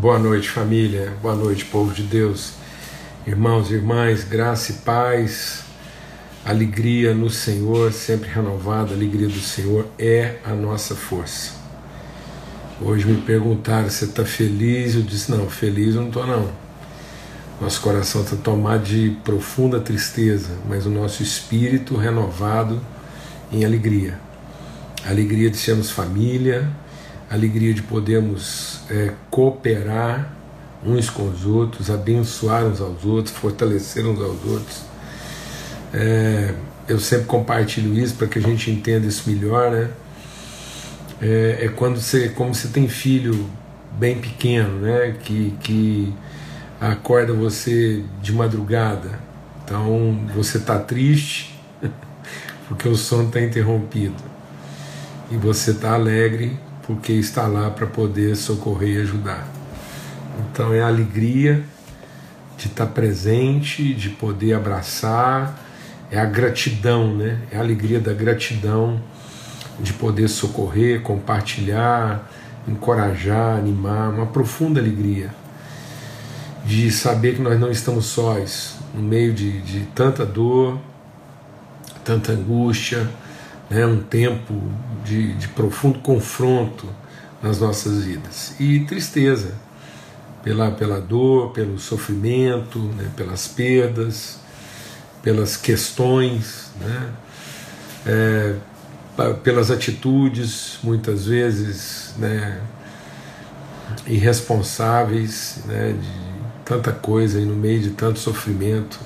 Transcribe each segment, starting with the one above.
Boa noite, família, boa noite, povo de Deus, irmãos e irmãs, graça e paz, alegria no Senhor, sempre renovada, a alegria do Senhor é a nossa força. Hoje me perguntaram se está feliz, eu disse não, feliz eu não estou não. Nosso coração está tomado de profunda tristeza, mas o nosso espírito renovado em alegria. Alegria de sermos família, alegria de podermos cooperar uns com os outros, abençoar uns aos outros, fortalecer uns aos outros. Eu sempre compartilho isso para que a gente entenda isso melhor, né? Quando você, como você tem filho bem pequeno, né? Que acorda você de madrugada, então você está triste porque o sono está interrompido e você está alegre porque está lá para poder socorrer e ajudar. Então é a alegria de estar presente, de poder abraçar, é a gratidão, né? É a alegria da gratidão de poder socorrer, compartilhar, encorajar, animar, uma profunda alegria de saber que nós não estamos sós, no meio de tanta dor, tanta angústia, né? Um tempo de profundo confronto nas nossas vidas, e tristeza pela dor, pelo sofrimento, né? Pelas perdas, pelas questões, né? Pelas atitudes, muitas vezes, né? Irresponsáveis, né? De tanta coisa, e no meio de tanto sofrimento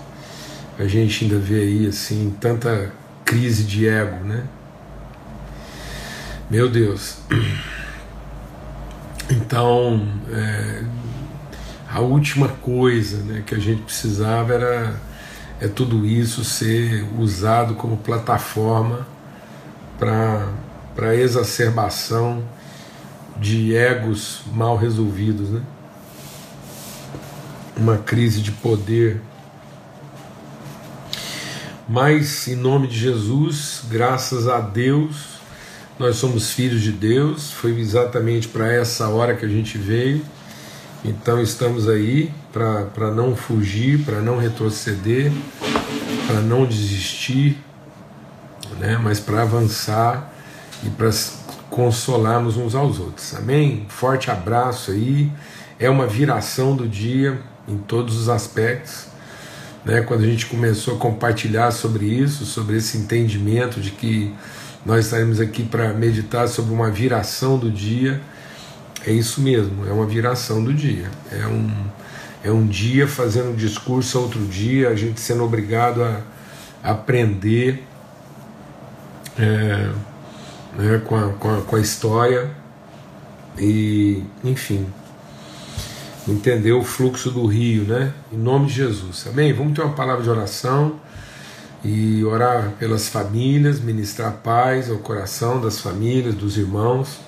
a gente ainda vê aí assim tanta crise de ego, né? Meu Deus. Então a última coisa, né, que a gente precisava era tudo isso ser usado como plataforma para exacerbação de egos mal resolvidos, né? Uma crise de poder. Mas em nome de Jesus, graças a Deus, nós somos filhos de Deus. Foi exatamente para essa hora que a gente veio, então estamos aí para não fugir, para não retroceder, para não desistir, né? Mas para avançar e para consolarmos uns aos outros, amém? Forte abraço aí, é uma viração do dia em todos os aspectos, né? Quando a gente começou a compartilhar sobre isso, sobre esse entendimento de que nós estaremos aqui para meditar sobre uma viração do dia, é isso mesmo, é uma viração do dia, é um dia fazendo um discurso a outro dia, a gente sendo obrigado a aprender né, com a história, e enfim, entender o fluxo do rio, né? Em nome de Jesus, amém? Vamos ter uma palavra de oração e orar pelas famílias, ministrar paz ao coração das famílias, dos irmãos.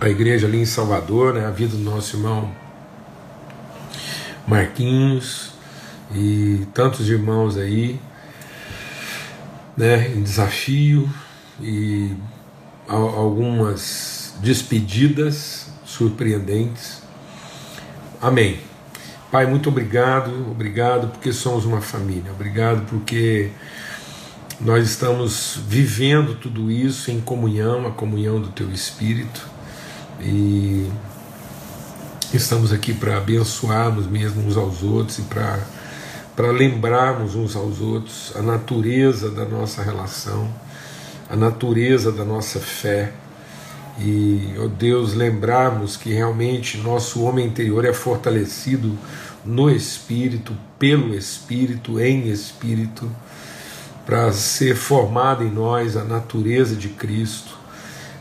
A igreja ali em Salvador, né? A vida do nosso irmão Marquinhos e tantos irmãos aí, né? Em desafio e algumas despedidas surpreendentes, amém. Pai, muito obrigado porque somos uma família, obrigado porque nós estamos vivendo tudo isso em comunhão, a comunhão do Teu Espírito, e estamos aqui para abençoarmos mesmo uns aos outros e para lembrarmos uns aos outros a natureza da nossa relação, a natureza da nossa fé. E, ó Deus, lembrarmos que realmente nosso homem interior é fortalecido no Espírito, pelo Espírito, em Espírito, para ser formada em nós a natureza de Cristo,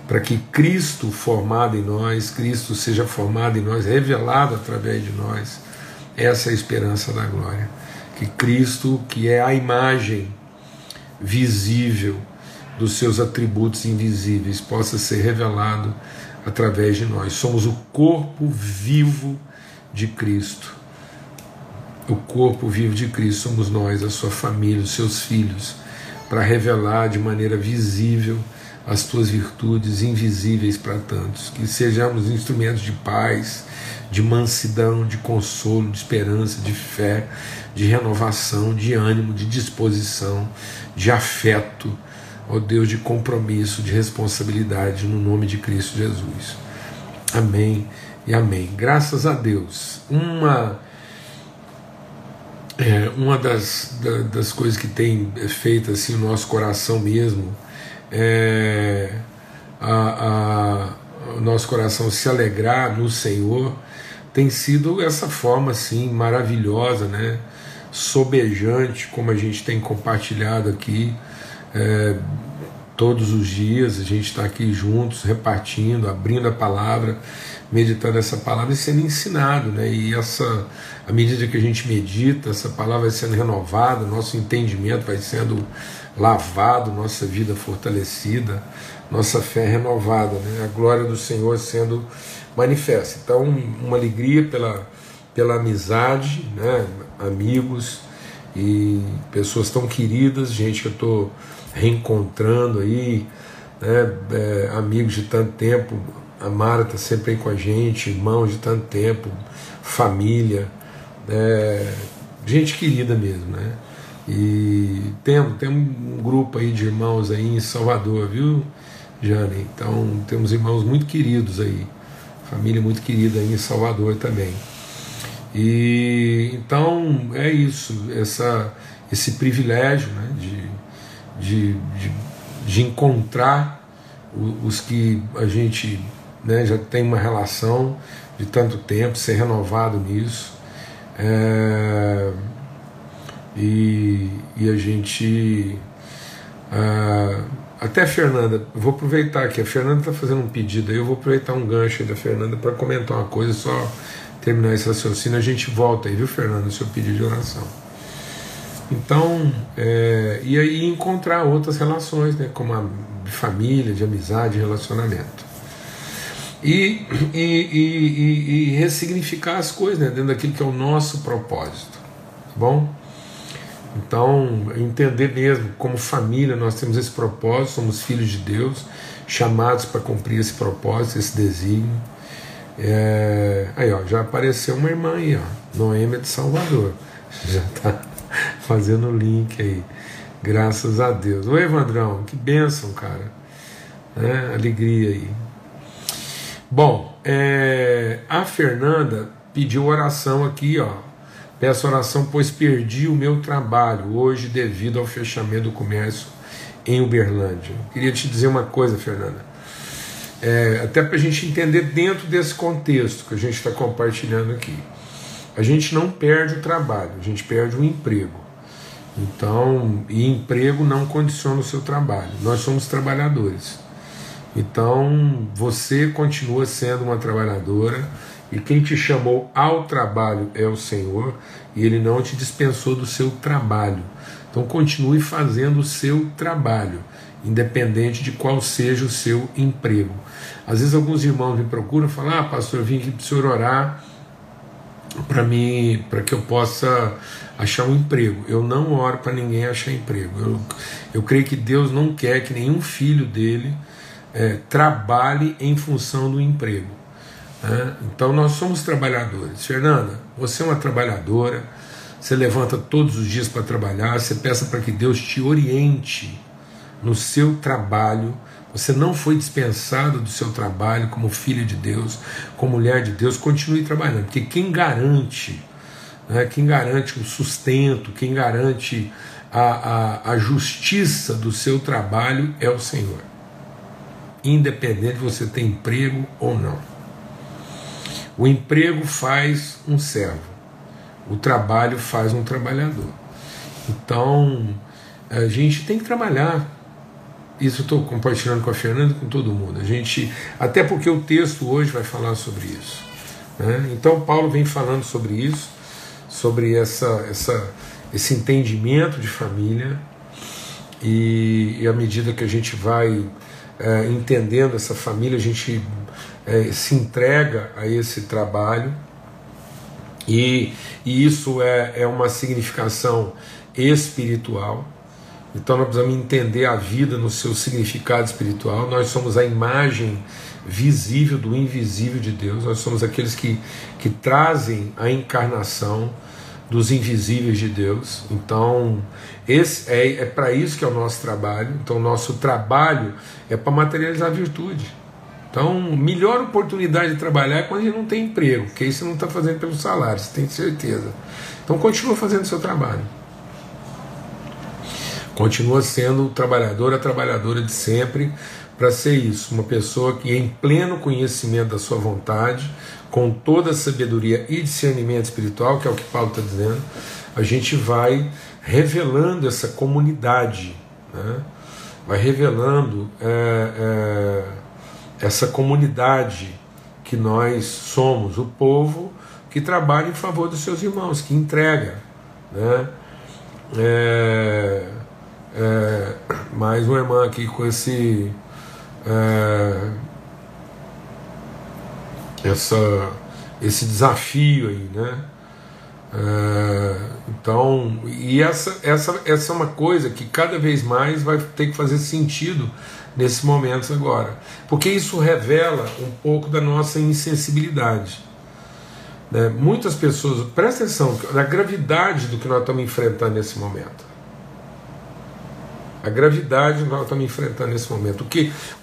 para que Cristo formado em nós, Cristo seja formado em nós, revelado através de nós, essa é a esperança da glória. Que Cristo, que é a imagem visível dos seus atributos invisíveis, possa ser revelado através de nós. Somos o corpo vivo de Cristo. O corpo vivo de Cristo somos nós, a sua família, os seus filhos, para revelar de maneira visível as tuas virtudes invisíveis para tantos, que sejamos instrumentos de paz, de mansidão, de consolo, de esperança, de fé, de renovação, de ânimo, de disposição, de afeto, ó Deus, de compromisso, de responsabilidade, no nome de Cristo Jesus. Amém e amém. Graças a Deus. Uma das coisas que tem feito assim, o nosso coração mesmo, é o nosso coração se alegrar no Senhor, tem sido essa forma assim, maravilhosa, né? Sobejante, como a gente tem compartilhado aqui todos os dias. A gente está aqui juntos, repartindo, abrindo a palavra, meditando essa palavra e sendo ensinado, né? E à medida que a gente medita, essa palavra vai sendo renovada, nosso entendimento vai sendo lavado, nossa vida fortalecida, nossa fé renovada, né? A glória do Senhor sendo manifesta. Então, uma alegria pela amizade, né? Amigos e pessoas tão queridas, gente que eu estou reencontrando aí, né? Amigos de tanto tempo, a Mara está sempre aí com a gente, irmãos de tanto tempo, família, gente querida mesmo, né? E tem um grupo aí de irmãos aí em Salvador, viu, Jane? Então temos irmãos muito queridos aí, família muito querida aí em Salvador também. E então é isso, esse privilégio, né, de encontrar os que a gente, né, já tem uma relação de tanto tempo, ser renovado nisso. E a gente... até a Fernanda, eu vou aproveitar aqui, a Fernanda está fazendo um pedido aí, eu vou aproveitar um gancho aí da Fernanda para comentar uma coisa, só terminar esse raciocínio, a gente volta aí, viu, Fernanda, o seu pedido de oração. Então, e aí encontrar outras relações, né, como a família, de amizade, de relacionamento. E ressignificar as coisas, né, dentro daquilo que é o nosso propósito, tá bom? Então, entender mesmo, como família nós temos esse propósito, somos filhos de Deus, chamados para cumprir esse propósito, esse desígnio. Aí, ó, já apareceu uma irmã aí, ó, Noêmia de Salvador, já está fazendo o link aí, graças a Deus. Oi, Evandrão, que bênção, cara, né? Alegria aí. Bom, a Fernanda pediu oração aqui, ó. Peço oração, pois perdi o meu trabalho hoje devido ao fechamento do comércio em Uberlândia. Queria te dizer uma coisa, Fernanda. Até para a gente entender dentro desse contexto que a gente está compartilhando aqui. A gente não perde o trabalho, a gente perde o emprego. Então, e emprego não condiciona o seu trabalho. Nós somos trabalhadores. Então, você continua sendo uma trabalhadora. E quem te chamou ao trabalho é o Senhor, e Ele não te dispensou do seu trabalho. Então continue fazendo o seu trabalho, independente de qual seja o seu emprego. Às vezes alguns irmãos me procuram e falam: pastor, eu vim aqui para o senhor orar para mim, para que eu possa achar um emprego. Eu não oro para ninguém achar emprego. Eu creio que Deus não quer que nenhum filho dele trabalhe em função do emprego. Então nós somos trabalhadores. Fernanda, você é uma trabalhadora, você levanta todos os dias para trabalhar, você peça para que Deus te oriente no seu trabalho. Você não foi dispensada do seu trabalho como filha de Deus, como mulher de Deus. Continue trabalhando, porque quem garante o sustento, quem garante a justiça do seu trabalho é o Senhor, independente de você ter emprego ou não. O emprego faz um servo, o trabalho faz um trabalhador. Então a gente tem que trabalhar. Isso eu estou compartilhando com a Fernanda e com todo mundo. Até porque o texto hoje vai falar sobre isso, né? Então Paulo vem falando sobre isso, sobre esse entendimento de família. E à medida que a gente vai entendendo essa família, a gente se entrega a esse trabalho, e isso é uma significação espiritual, Então nós precisamos entender a vida no seu significado espiritual. Nós somos a imagem visível do invisível de Deus. Nós somos aqueles que trazem a encarnação dos invisíveis de Deus. Então esse é para isso que é o nosso trabalho. Então o nosso trabalho é para materializar a virtude. Então melhor oportunidade de trabalhar é quando a gente não tem emprego, porque isso não está fazendo pelo salário, você tem certeza. Então continua fazendo o seu trabalho, continua sendo o trabalhador, a trabalhadora de sempre, para ser isso, uma pessoa que em pleno conhecimento da sua vontade, com toda a sabedoria e discernimento espiritual, que é o que Paulo está dizendo, a gente vai revelando essa comunidade, né? Vai revelando essa comunidade que nós somos, o povo que trabalha em favor dos seus irmãos, que entrega, né? Mais uma irmã aqui com esse... esse desafio aí, né? Então, e essa é uma coisa que cada vez mais vai ter que fazer sentido nesses momentos agora, porque isso revela um pouco da nossa insensibilidade, né? Muitas pessoas, presta atenção na gravidade do que nós estamos enfrentando nesse momento. A gravidade nós estamos enfrentando nesse momento.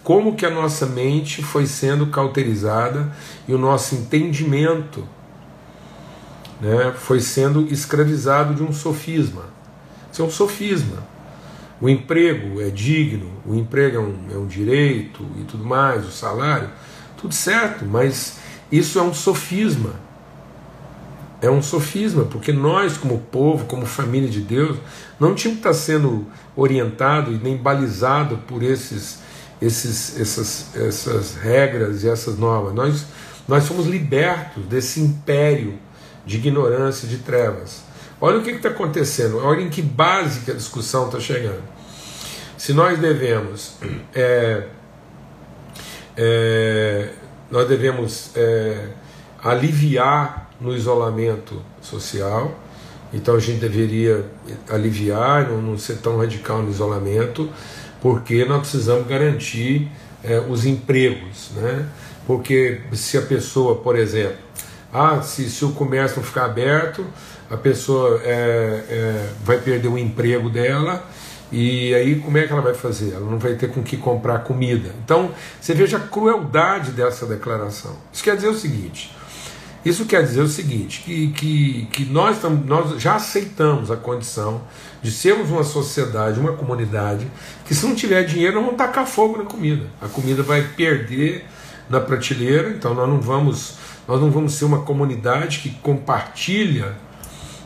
Como que a nossa mente foi sendo cauterizada e o nosso entendimento, né, foi sendo escravizado de um sofisma. Isso é um sofisma. O emprego é digno, o emprego é um direito e tudo mais, o salário, tudo certo, mas isso é um sofisma. É um sofisma, porque nós, como povo, como família de Deus, não tínhamos que estar sendo orientado e nem balizado por essas regras e essas normas. Nós fomos libertos desse império de ignorância, de trevas. Olha o que está acontecendo, olha em que base que a discussão está chegando. Se nós devemos... aliviar no isolamento social, então a gente deveria aliviar, não ser tão radical no isolamento, porque nós precisamos garantir os empregos, né? Porque se a pessoa, por exemplo, se o comércio não ficar aberto, a pessoa vai perder o emprego dela, e aí como é que ela vai fazer? Ela não vai ter com que comprar comida. Então você veja a crueldade dessa declaração. Isso quer dizer o seguinte... Isso quer dizer o seguinte, que nós já aceitamos a condição de sermos uma sociedade, uma comunidade, que se não tiver dinheiro nós vamos tacar fogo na comida. A comida vai perder na prateleira, então nós não vamos ser uma comunidade que compartilha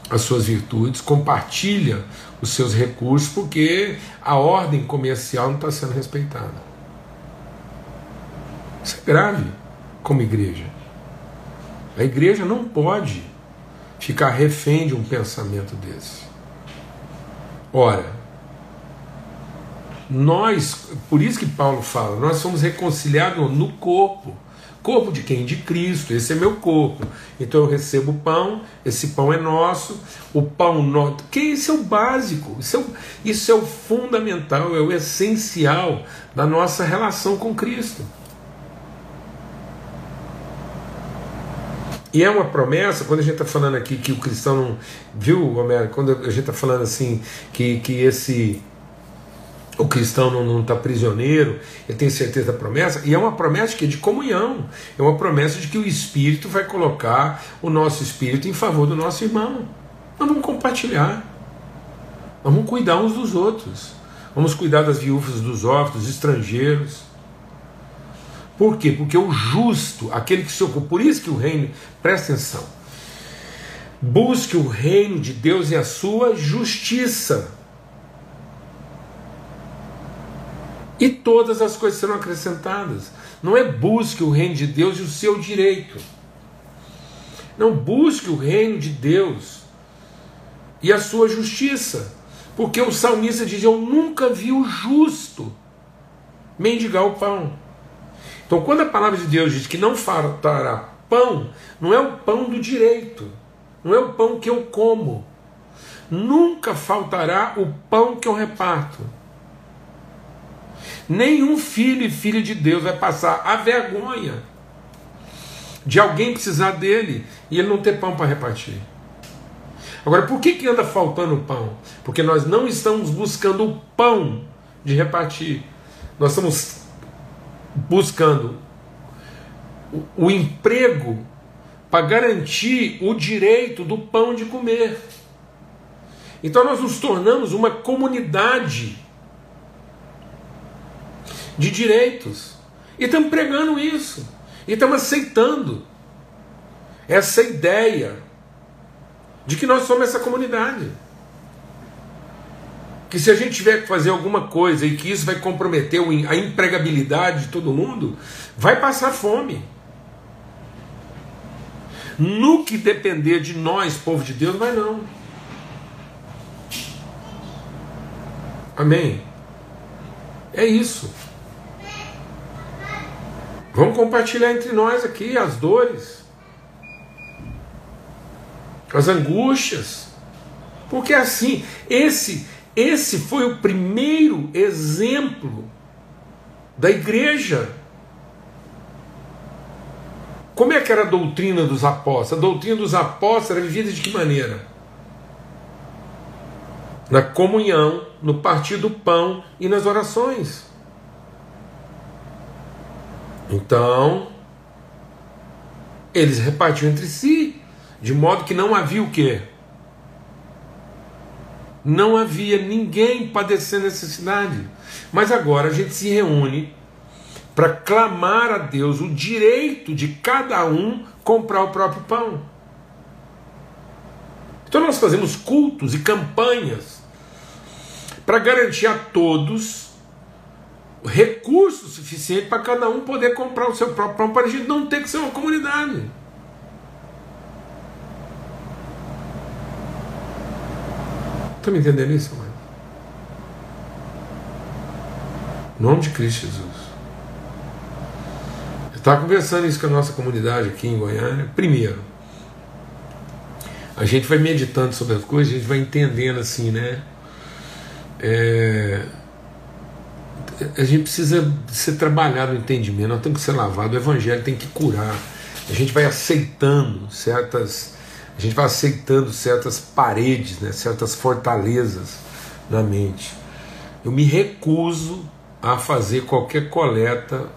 as suas virtudes, compartilha os seus recursos, porque a ordem comercial não está sendo respeitada. Isso é grave como igreja. A igreja não pode ficar refém de um pensamento desse. Ora, nós, por isso que Paulo fala, nós somos reconciliados no corpo. Corpo de quem? De Cristo. Esse é meu corpo. Então eu recebo o pão, esse pão é nosso, o pão nosso. Porque isso é o básico, isso é o fundamental, é o essencial da nossa relação com Cristo. E é uma promessa, quando a gente está falando aqui que o cristão não... Viu, Homero? Quando a gente está falando assim o cristão não está prisioneiro, ele tem certeza da promessa, e é uma promessa de comunhão, é uma promessa de que o Espírito vai colocar o nosso espírito em favor do nosso irmão. Nós vamos compartilhar, nós vamos cuidar uns dos outros, vamos cuidar das viúvas, dos órfãos, dos estrangeiros. Por quê? Porque o justo, aquele que se ocupa... Por isso que o reino... Presta atenção. Busque o reino de Deus e a sua justiça, e todas as coisas serão acrescentadas. Não é busque o reino de Deus e o seu direito. Não, busque o reino de Deus e a sua justiça. Porque o salmista diz: eu nunca vi o justo mendigar o pão. Então quando a palavra de Deus diz que não faltará pão, não é o pão do direito, não é o pão que eu como, nunca faltará o pão que eu reparto. Nenhum filho e filha de Deus vai passar a vergonha de alguém precisar dele e ele não ter pão para repartir. Agora, por que anda faltando pão? Porque nós não estamos buscando o pão de repartir. Nós estamos buscando o emprego para garantir o direito do pão de comer. Então nós nos tornamos uma comunidade de direitos. E estamos pregando isso. E estamos aceitando essa ideia de que nós somos essa comunidade. Que se a gente tiver que fazer alguma coisa e que isso vai comprometer a empregabilidade de todo mundo, vai passar fome. No que depender de nós, povo de Deus, vai não. Amém? É isso. Vamos compartilhar entre nós aqui as dores, as angústias, porque assim, esse foi o primeiro exemplo da igreja. Como é que era a doutrina dos apóstolos? A doutrina dos apóstolos era vivida de que maneira? Na comunhão, no partir do pão e nas orações. Então, eles repartiam entre si, de modo que não havia o quê? Não havia ninguém padecendo necessidade. Mas agora a gente se reúne para clamar a Deus o direito de cada um comprar o próprio pão. Então nós fazemos cultos e campanhas para garantir a todos recurso suficiente para cada um poder comprar o seu próprio pão, para a gente não ter que ser uma comunidade. Estão me entendendo isso, mãe? Em nome de Cristo Jesus. Eu estava conversando isso com a nossa comunidade aqui em Goiânia. Primeiro, a gente vai meditando sobre as coisas, a gente vai entendendo assim, né? A gente precisa ser trabalhado no entendimento, nós temos que ser lavado, o evangelho tem que curar. A gente vai aceitando certas paredes, né, certas fortalezas na mente. Eu me recuso a fazer qualquer coleta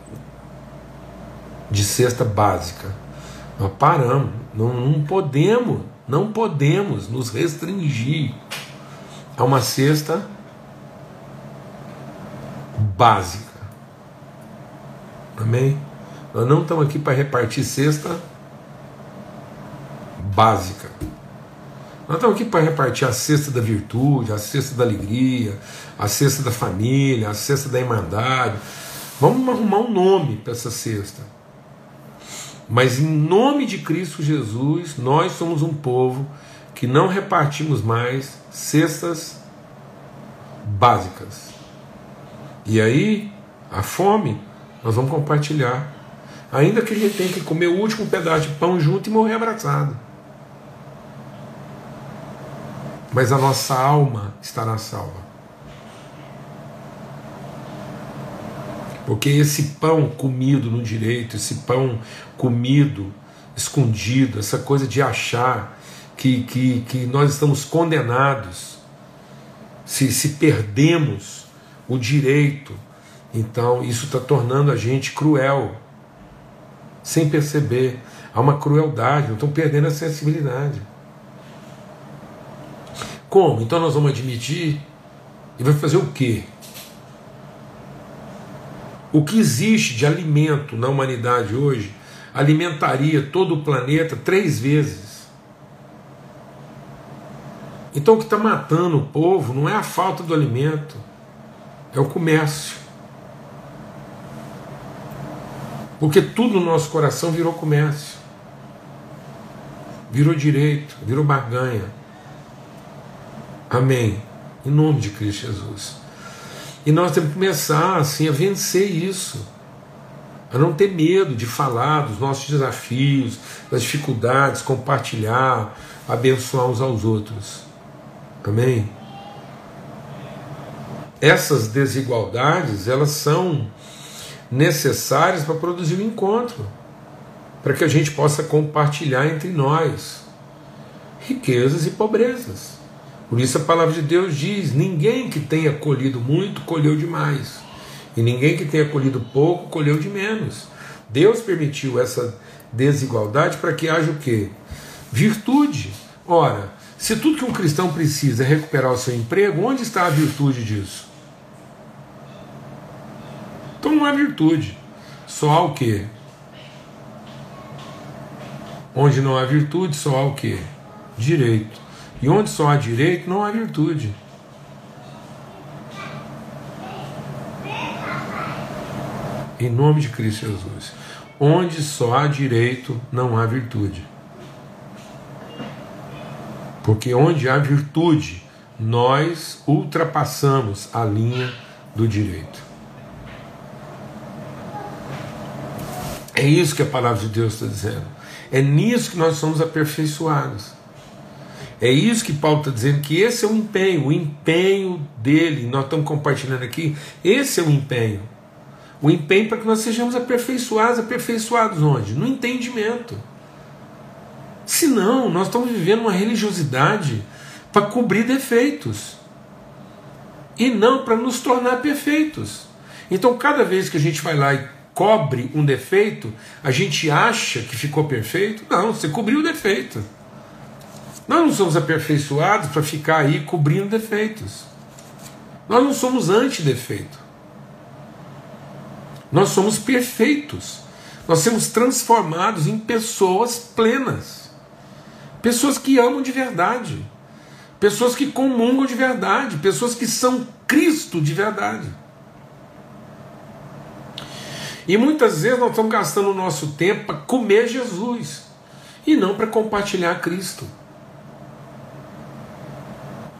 de cesta básica. Nós paramos, não podemos nos restringir a uma cesta básica. Amém? Nós não estamos aqui para repartir cesta básica. Nós estamos aqui para repartir a cesta da virtude, a cesta da alegria, a cesta da família, a cesta da irmandade. Vamos arrumar um nome para essa cesta. Mas em nome de Cristo Jesus, nós somos um povo que não repartimos mais cestas básicas. E aí, a fome, nós vamos compartilhar. Ainda que a gente tenha que comer o último pedaço de pão junto e morrer abraçado. Mas a nossa alma estará salva. Porque esse pão comido no direito, esse pão comido, escondido, essa coisa de achar que nós estamos condenados, se perdemos o direito, então isso está tornando a gente cruel, sem perceber. Há uma crueldade, não estão perdendo a sensibilidade. Como? Então nós vamos admitir e vai fazer o quê? O que existe de alimento na humanidade hoje alimentaria todo o planeta 3 vezes. Então o que está matando o povo não é a falta do alimento, é o comércio. Porque tudo no nosso coração virou comércio. Virou direito, virou barganha. Amém. Em nome de Cristo Jesus. E nós temos que começar assim, a vencer isso. A não ter medo de falar dos nossos desafios, das dificuldades, compartilhar, abençoar uns aos outros. Amém? Essas desigualdades, elas são necessárias para produzir o encontro, para que a gente possa compartilhar entre nós riquezas e pobrezas. Por isso a palavra de Deus diz: ninguém que tenha colhido muito, colheu demais, e ninguém que tenha colhido pouco, colheu de menos. Deus permitiu essa desigualdade para que haja o quê? Virtude. Ora, se tudo que um cristão precisa é recuperar o seu emprego, onde está a virtude disso? Então não há virtude, só há o quê? Onde não há virtude, só há o quê? Direito. E onde só há direito, não há virtude. Em nome de Cristo Jesus. Onde só há direito, não há virtude. Porque onde há virtude, nós ultrapassamos a linha do direito. É isso que a palavra de Deus está dizendo. É nisso que nós somos aperfeiçoados. É isso que Paulo está dizendo, que esse é o empenho dele. Nós estamos compartilhando aqui, esse é o empenho para que nós sejamos aperfeiçoados. Aperfeiçoados onde? No entendimento. Senão, nós estamos vivendo uma religiosidade para cobrir defeitos e não para nos tornar perfeitos. Então, cada vez que a gente vai lá e cobre um defeito, a gente acha que ficou perfeito. Não, você cobriu o defeito. Nós não somos aperfeiçoados para ficar aí cobrindo defeitos. Nós não somos antidefeito. Nós somos perfeitos. Nós somos transformados em pessoas plenas. Pessoas que amam de verdade. Pessoas que comungam de verdade. Pessoas que são Cristo de verdade. E muitas vezes nós estamos gastando o nosso tempo para comer Jesus e não para compartilhar Cristo.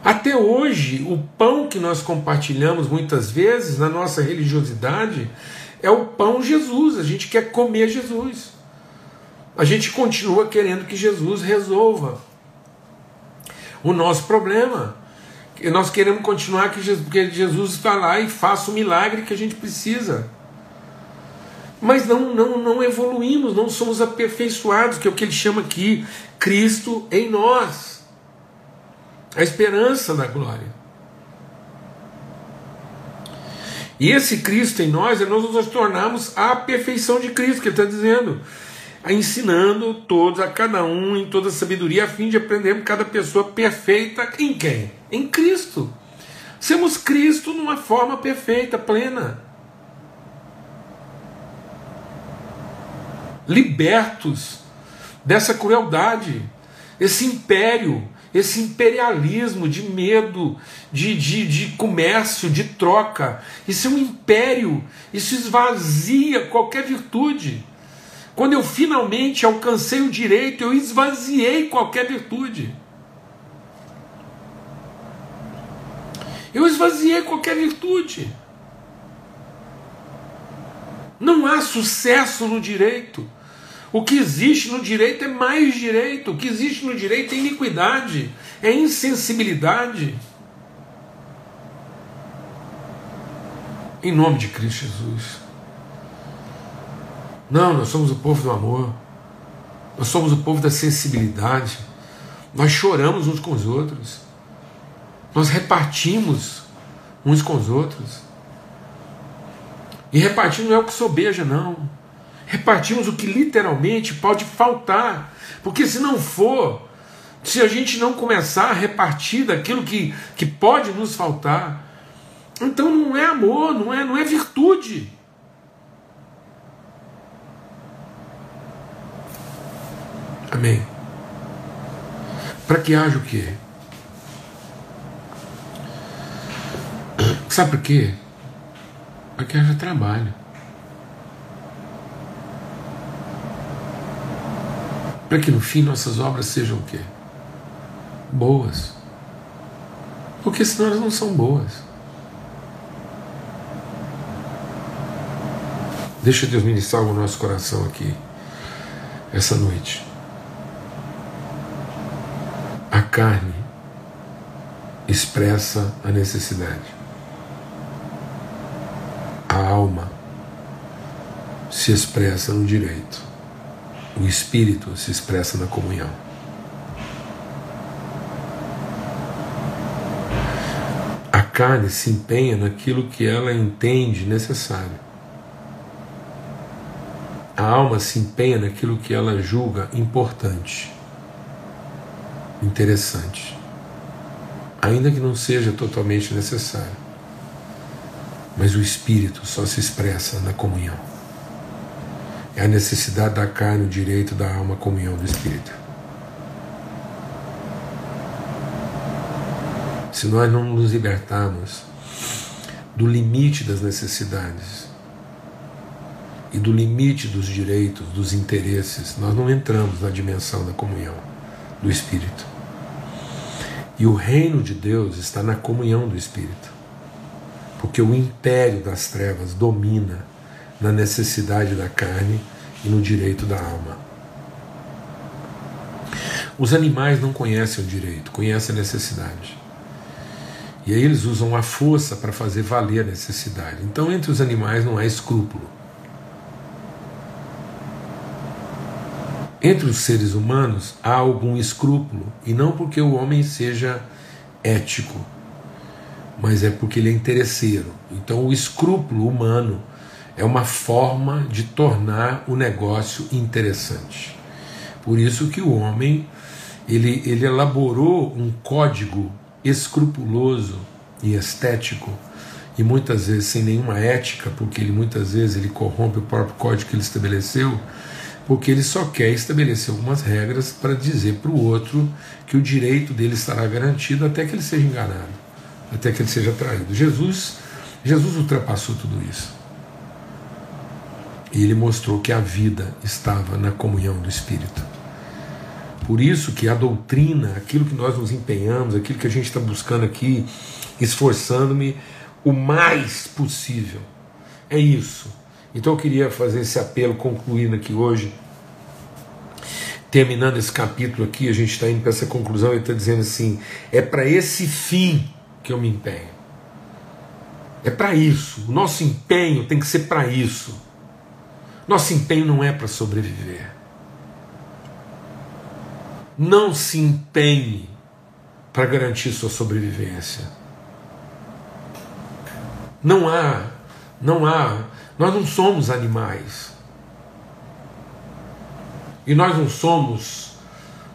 Até hoje, o pão que nós compartilhamos muitas vezes na nossa religiosidade é o pão Jesus. A gente quer comer Jesus. A gente continua querendo que Jesus resolva o nosso problema. E nós queremos continuar que Jesus vá lá e faça o milagre que a gente precisa. Mas não evoluímos, não somos aperfeiçoados, que é o que ele chama aqui, Cristo em nós. A esperança da glória. E esse Cristo em nós é nós nos tornarmos a perfeição de Cristo, que ele está dizendo, ensinando todos, a cada um, em toda sabedoria, a fim de aprendermos cada pessoa perfeita em quem? Em Cristo. Sermos Cristo numa forma perfeita, plena. Libertos dessa crueldade, esse império, esse imperialismo de medo, de comércio, de troca. Isso é um império, isso esvazia qualquer virtude. Quando eu finalmente alcancei o direito, eu esvaziei qualquer virtude. Eu esvaziei qualquer virtude. Não há sucesso no direito. O que existe no direito é mais direito. O que existe no direito é iniquidade, é insensibilidade. Em nome de Cristo Jesus. Não, nós somos o povo do amor. Nós somos o povo da sensibilidade. Nós choramos uns com os outros. Nós repartimos uns com os outros. E repartir não é o que sobeja, não. Repartimos o que literalmente pode faltar, porque se não for, se a gente não começar a repartir daquilo que pode nos faltar, então não é amor, não é virtude. Amém. Para que haja o quê? Sabe por quê? Para que haja trabalho. Para que no fim nossas obras sejam o quê? Boas. Porque senão elas não são boas. Deixa Deus ministrar o nosso coração aqui, essa noite. A carne expressa a necessidade. A alma se expressa no direito. O espírito se expressa na comunhão. A carne se empenha naquilo que ela entende necessário. A alma se empenha naquilo que ela julga importante, interessante, ainda que não seja totalmente necessário. Mas o espírito só se expressa na comunhão. É a necessidade da carne, o direito da alma, a comunhão do espírito. Se nós não nos libertarmos do limite das necessidades e do limite dos direitos, dos interesses, nós não entramos na dimensão da comunhão do espírito. E o reino de Deus está na comunhão do espírito. Porque o império das trevas domina na necessidade da carne e no direito da alma. Os animais não conhecem o direito, conhecem a necessidade. E aí eles usam a força para fazer valer a necessidade. Então entre os animais não há escrúpulo. Entre os seres humanos há algum escrúpulo, e não porque o homem seja ético, mas é porque ele é interesseiro. Então o escrúpulo humano é uma forma de tornar o negócio interessante. Por isso que o homem ele elaborou um código escrupuloso e estético, e muitas vezes sem nenhuma ética, porque ele muitas vezes ele corrompe o próprio código que ele estabeleceu, porque ele só quer estabelecer algumas regras para dizer para o outro que o direito dele estará garantido até que ele seja enganado, até que ele seja traído. Jesus ultrapassou tudo isso. E ele mostrou que a vida estava na comunhão do Espírito. Por isso que a doutrina, aquilo que nós nos empenhamos, aquilo que a gente está buscando aqui, esforçando-me o mais possível, é isso. Então eu queria fazer esse apelo, concluindo aqui hoje, terminando esse capítulo aqui, a gente está indo para essa conclusão, ele está dizendo assim: é para esse fim que eu me empenho. É para isso. O nosso empenho tem que ser para isso. Nosso empenho não é para sobreviver. Não se empenhe para garantir sua sobrevivência. Nós não somos animais. E nós não somos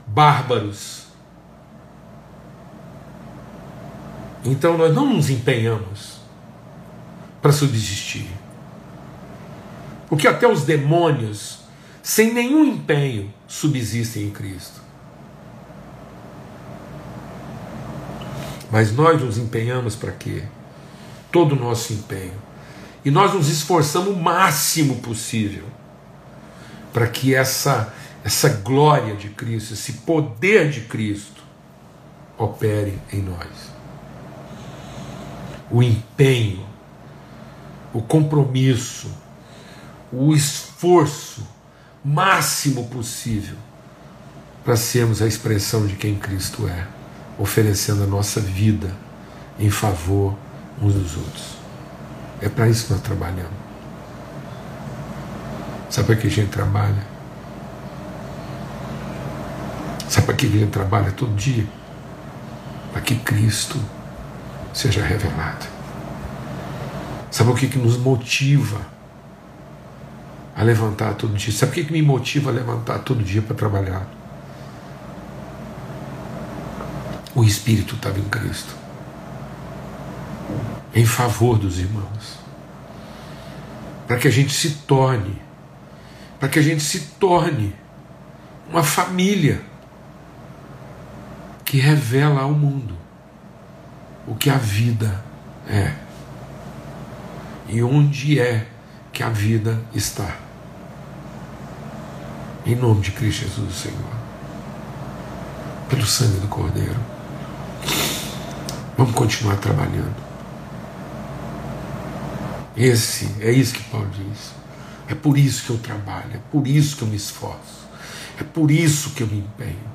bárbaros. Então nós não nos empenhamos para subsistir. Porque até os demônios, sem nenhum empenho, subsistem em Cristo. Mas nós nos empenhamos para quê? Todo o nosso empenho. E nós nos esforçamos o máximo possível para que essa glória de Cristo, esse poder de Cristo, opere em nós. O empenho, o compromisso, o esforço máximo possível para sermos a expressão de quem Cristo é, oferecendo a nossa vida em favor uns dos outros. É para isso que nós trabalhamos. Sabe para que a gente trabalha? Sabe para que a gente trabalha todo dia? Para que Cristo seja revelado. Sabe o que nos motiva a levantar todo dia? Sabe o que me motiva a levantar todo dia para trabalhar? O Espírito estava em Cristo, em favor dos irmãos, para que a gente se torne uma família que revela ao mundo o que a vida é e onde é que a vida está. Em nome de Cristo Jesus, Senhor, pelo sangue do Cordeiro, vamos continuar trabalhando. É isso que Paulo diz. É por isso que eu trabalho, é por isso que eu me esforço, é por isso que eu me empenho.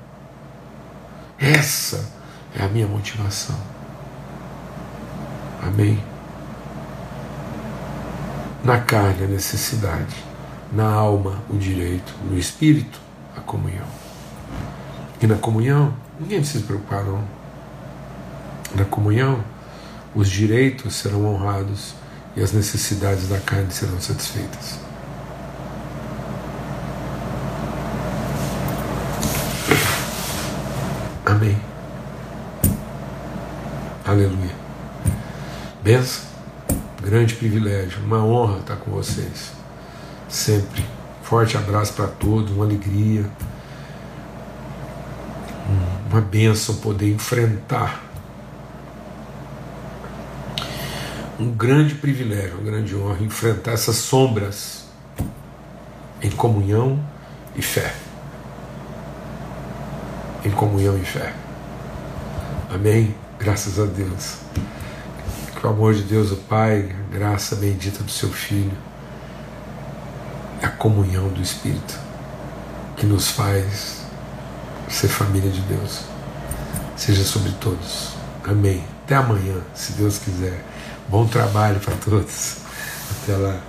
Essa é a minha motivação. Amém? Na carne a necessidade, na alma o direito, no espírito a comunhão. E na comunhão, ninguém precisa se preocupar não. Na comunhão, os direitos serão honrados e as necessidades da carne serão satisfeitas. Amém. Aleluia. Benção. Grande privilégio. Uma honra estar com vocês. Sempre. Forte abraço para todos. Uma alegria. Uma bênção poder enfrentar. Um grande privilégio, uma grande honra enfrentar essas sombras em comunhão e fé. Em comunhão e fé. Amém? Graças a Deus. Que o amor de Deus, o Pai, a graça bendita do seu Filho, a comunhão do Espírito que nos faz ser família de Deus, seja sobre todos. Amém. Até amanhã, se Deus quiser. Bom trabalho para todos. Até lá.